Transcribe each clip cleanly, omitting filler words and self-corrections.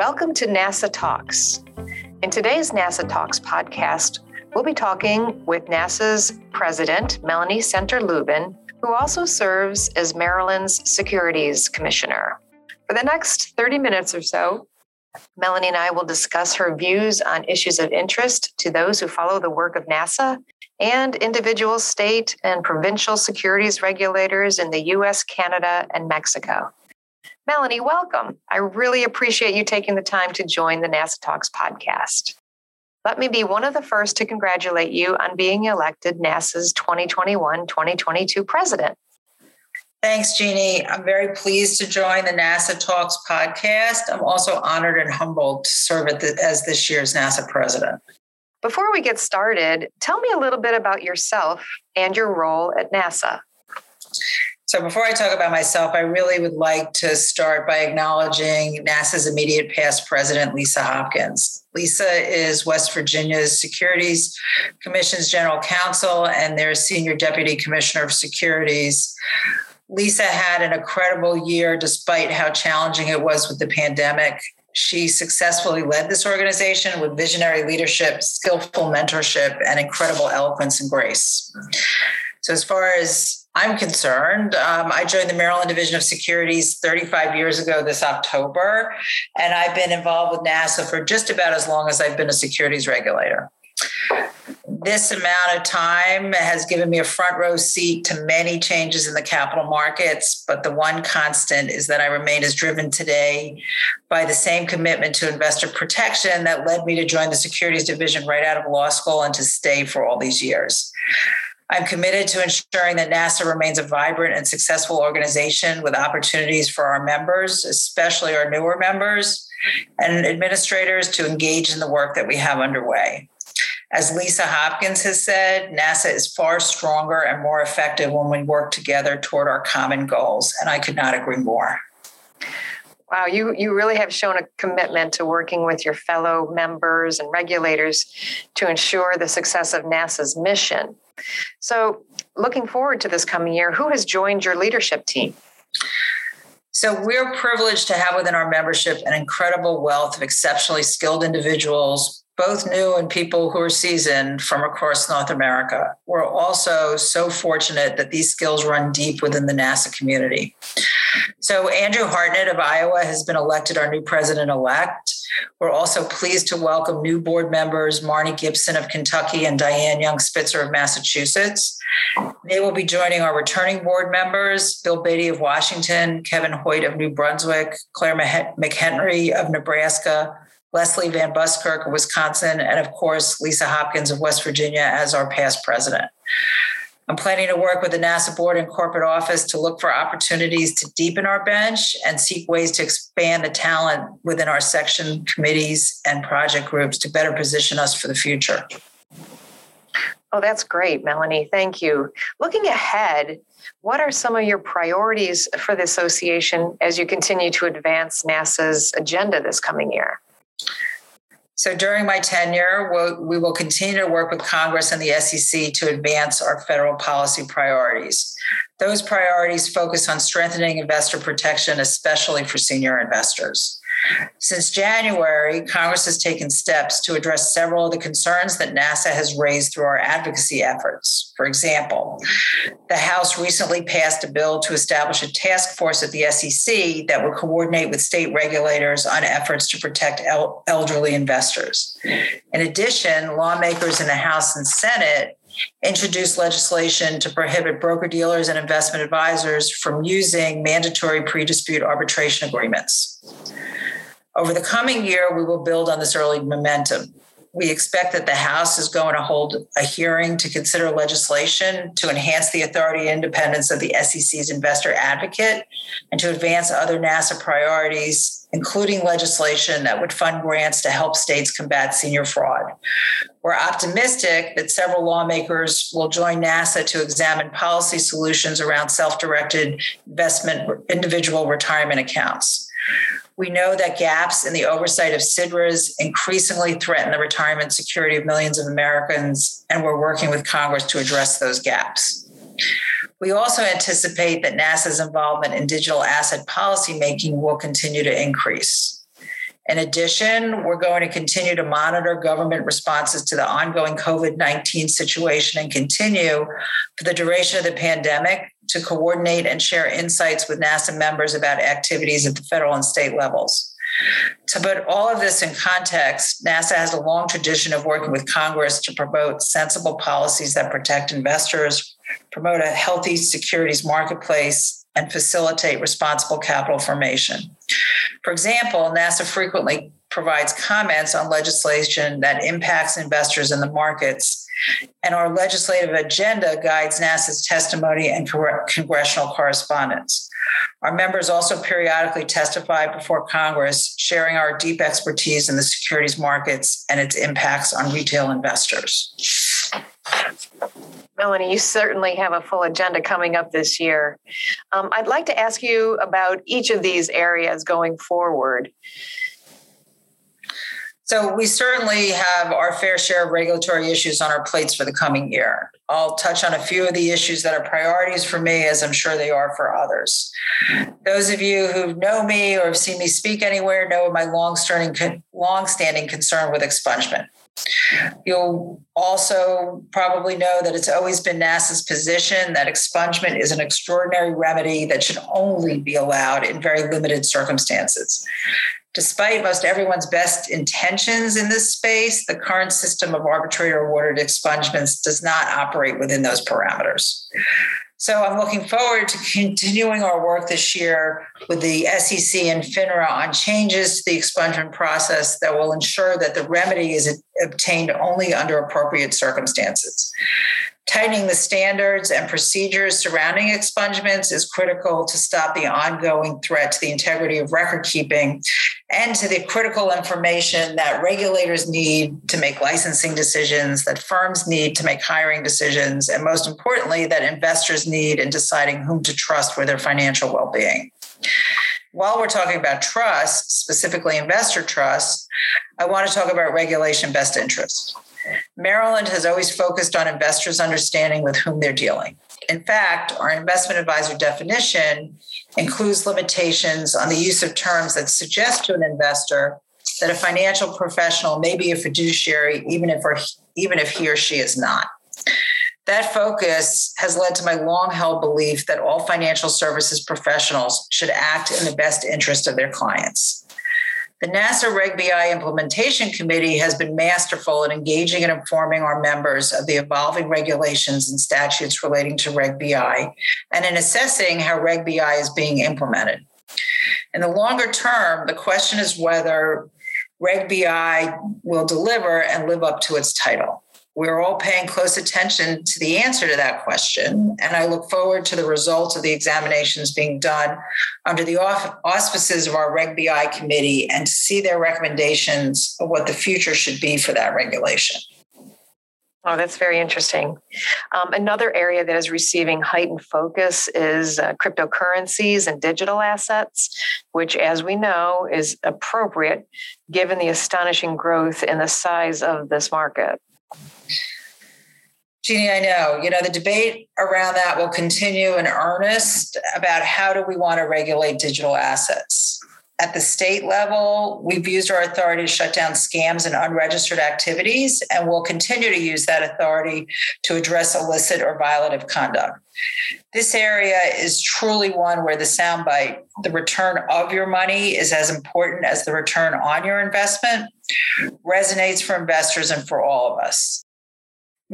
Welcome to NASA Talks. In today's NASA Talks podcast, we'll be talking with NASA's president, Melanie Center Lubin, who also serves as Maryland's Securities Commissioner. For the next 30 minutes or so, Melanie and I will discuss her views on issues of interest to those who follow the work of NASA and individual state and provincial securities regulators in the U.S., Canada, and Mexico. Melanie, welcome. I really appreciate you taking the time to join the NASA Talks podcast. Let me be one of the first to congratulate you on being elected NASA's 2021-2022 president. Thanks, Jeannie. I'm very pleased to join the NASA Talks podcast. I'm also honored and humbled to serve as this year's NASA president. Before we get started, tell me a little bit about yourself and your role at NASA. So before I talk about myself, I really would like to start by acknowledging NASA's immediate past president, Lisa Hopkins. Lisa is West Virginia's Securities Commission's General Counsel and their Senior Deputy Commissioner of Securities. Lisa had an incredible year despite how challenging it was with the pandemic. She successfully led this organization with visionary leadership, skillful mentorship, and incredible eloquence and grace. So as far as I'm concerned, I joined the Maryland Division of Securities 35 years ago this October, and I've been involved with NASA for just about as long as I've been a securities regulator. This amount of time has given me a front row seat to many changes in the capital markets, but the one constant is that I remain as driven today by the same commitment to investor protection that led me to join the securities division right out of law school and to stay for all these years. I'm committed to ensuring that NASA remains a vibrant and successful organization with opportunities for our members, especially our newer members and administrators, to engage in the work that we have underway. As Lisa Hopkins has said, NASA is far stronger and more effective when we work together toward our common goals, and I could not agree more. Wow, you really have shown a commitment to working with your fellow members and regulators to ensure the success of NASA's mission. So looking forward to this coming year, who has joined your leadership team? So we're privileged to have within our membership an incredible wealth of exceptionally skilled individuals, both new and people who are seasoned from across North America. We're also so fortunate that these skills run deep within the NASA community. So Andrew Hartnett of Iowa has been elected our new president-elect. We're also pleased to welcome new board members, Marnie Gibson of Kentucky and Diane Young Spitzer of Massachusetts. They will be joining our returning board members, Bill Beatty of Washington, Kevin Hoyt of New Brunswick, Claire McHenry of Nebraska, Leslie Van Buskirk of Wisconsin, and of course, Lisa Hopkins of West Virginia as our past president. I'm planning to work with the NASA board and corporate office to look for opportunities to deepen our bench and seek ways to expand the talent within our section committees and project groups to better position us for the future. Oh, that's great, Melanie. Thank you. Looking ahead, what are some of your priorities for the association as you continue to advance NASA's agenda this coming year? So during my tenure, we will continue to work with Congress and the SEC to advance our federal policy priorities. Those priorities focus on strengthening investor protection, especially for senior investors. Since January, Congress has taken steps to address several of the concerns that NASA has raised through our advocacy efforts. For example, the House recently passed a bill to establish a task force at the SEC that would coordinate with state regulators on efforts to protect elderly investors. In addition, lawmakers in the House and Senate introduced legislation to prohibit broker-dealers and investment advisors from using mandatory pre-dispute arbitration agreements. Over the coming year, we will build on this early momentum. We expect that the House is going to hold a hearing to consider legislation to enhance the authority and independence of the SEC's investor advocate and to advance other NASA priorities, including legislation that would fund grants to help states combat senior fraud. We're optimistic that several lawmakers will join NASA to examine policy solutions around self-directed investment individual retirement accounts. We know that gaps in the oversight of SIDRAs increasingly threaten the retirement security of millions of Americans, and we're working with Congress to address those gaps. We also anticipate that NASA's involvement in digital asset policymaking will continue to increase. In addition, we're going to continue to monitor government responses to the ongoing COVID-19 situation and continue for the duration of the pandemic to coordinate and share insights with NASA members about activities at the federal and state levels. To put all of this in context, NASA has a long tradition of working with Congress to promote sensible policies that protect investors, promote a healthy securities marketplace, and facilitate responsible capital formation. For example, NASA frequently provides comments on legislation that impacts investors in the markets, and our legislative agenda guides NASA's testimony and congressional correspondence. Our members also periodically testify before Congress, sharing our deep expertise in the securities markets and its impacts on retail investors. Melanie, you certainly have a full agenda coming up this year. I'd like to ask you about each of these areas going forward. So we certainly have our fair share of regulatory issues on our plates for the coming year. I'll touch on a few of the issues that are priorities for me, as I'm sure they are for others. Those of you who know me or have seen me speak anywhere know my long-standing concern with expungement. You'll also probably know that it's always been NASA's position that expungement is an extraordinary remedy that should only be allowed in very limited circumstances. Despite most everyone's best intentions in this space, the current system of arbitrary or awarded expungements does not operate within those parameters. So I'm looking forward to continuing our work this year with the SEC and FINRA on changes to the expungement process that will ensure that the remedy is obtained only under appropriate circumstances. Tightening the standards and procedures surrounding expungements is critical to stop the ongoing threat to the integrity of record keeping and to the critical information that regulators need to make licensing decisions, that firms need to make hiring decisions, and most importantly, that investors need in deciding whom to trust with their financial well-being. While we're talking about trust, specifically investor trust, I want to talk about regulation best interest. Maryland has always focused on investors' understanding with whom they're dealing. In fact, our investment advisor definition includes limitations on the use of terms that suggest to an investor that a financial professional may be a fiduciary, even if he or she is not. That focus has led to my long-held belief that all financial services professionals should act in the best interest of their clients. The NASA Reg BI Implementation Committee has been masterful in engaging and informing our members of the evolving regulations and statutes relating to Reg BI and in assessing how Reg BI is being implemented. In the longer term, the question is whether Reg BI will deliver and live up to its title. We're all paying close attention to the answer to that question, and I look forward to the results of the examinations being done under the auspices of our Reg BI committee and to see their recommendations of what the future should be for that regulation. Oh, that's very interesting. Another area that is receiving heightened focus is cryptocurrencies and digital assets, which, as we know, is appropriate given the astonishing growth in the size of this market. Jeannie, I know, the debate around that will continue in earnest about how do we want to regulate digital assets. At the state level, we've used our authority to shut down scams and unregistered activities, and we'll continue to use that authority to address illicit or violative conduct. This area is truly one where the soundbite, the return of your money is as important as the return on your investment, resonates for investors and for all of us.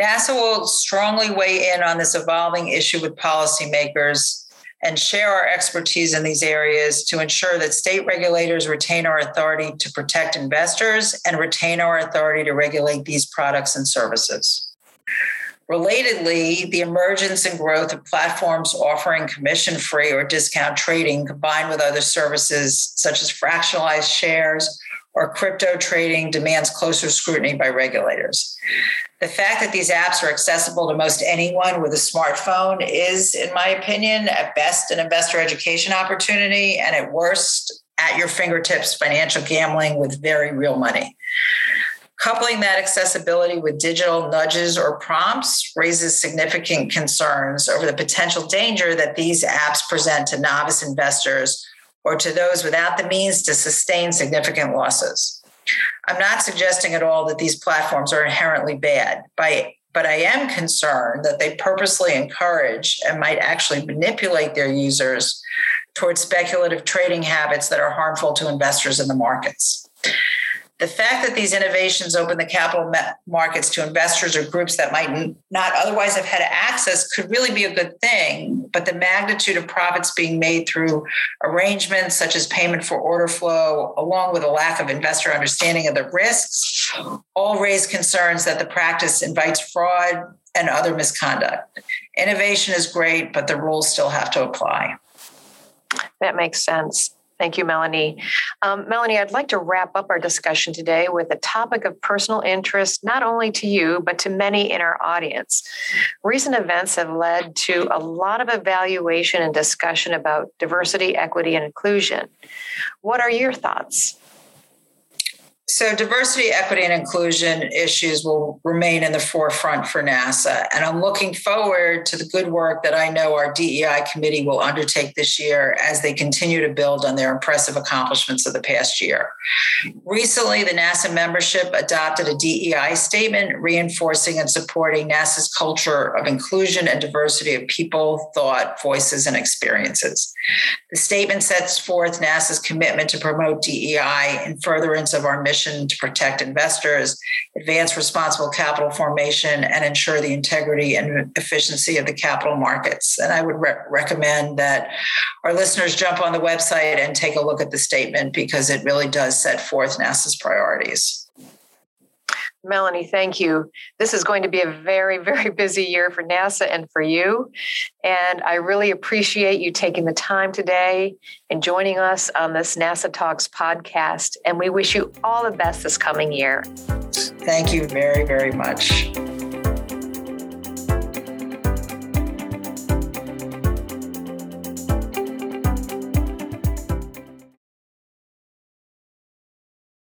NASA will strongly weigh in on this evolving issue with policymakers and share our expertise in these areas to ensure that state regulators retain our authority to protect investors and retain our authority to regulate these products and services. Relatedly, the emergence and growth of platforms offering commission-free or discount trading combined with other services such as fractionalized shares or crypto trading demands closer scrutiny by regulators. The fact that these apps are accessible to most anyone with a smartphone is, in my opinion, at best an investor education opportunity and at worst, at your fingertips, financial gambling with very real money. Coupling that accessibility with digital nudges or prompts raises significant concerns over the potential danger that these apps present to novice investors or to those without the means to sustain significant losses. I'm not suggesting at all that these platforms are inherently bad, but I am concerned that they purposely encourage and might actually manipulate their users towards speculative trading habits that are harmful to investors in the markets. The fact that these innovations open the capital markets to investors or groups that might not otherwise have had access could really be a good thing, but the magnitude of profits being made through arrangements such as payment for order flow, along with a lack of investor understanding of the risks, all raise concerns that the practice invites fraud and other misconduct. Innovation is great, but the rules still have to apply. That makes sense. Thank you, Melanie. Melanie, I'd like to wrap up our discussion today with a topic of personal interest, not only to you, but to many in our audience. Recent events have led to a lot of evaluation and discussion about diversity, equity, and inclusion. What are your thoughts? So diversity, equity, and inclusion issues will remain in the forefront for NASA. And I'm looking forward to the good work that I know our DEI committee will undertake this year as they continue to build on their impressive accomplishments of the past year. Recently, the NASA membership adopted a DEI statement reinforcing and supporting NASA's culture of inclusion and diversity of people, thought, voices, and experiences. The statement sets forth NASA's commitment to promote DEI in furtherance of our mission to protect investors, advance responsible capital formation, and ensure the integrity and efficiency of the capital markets. And I would recommend that our listeners jump on the website and take a look at the statement because it really does set forth NASA's priorities. Melanie, thank you. This is going to be a very, very busy year for NASA and for you. And I really appreciate you taking the time today and joining us on this NASA Talks podcast. And we wish you all the best this coming year. Thank you very, very much.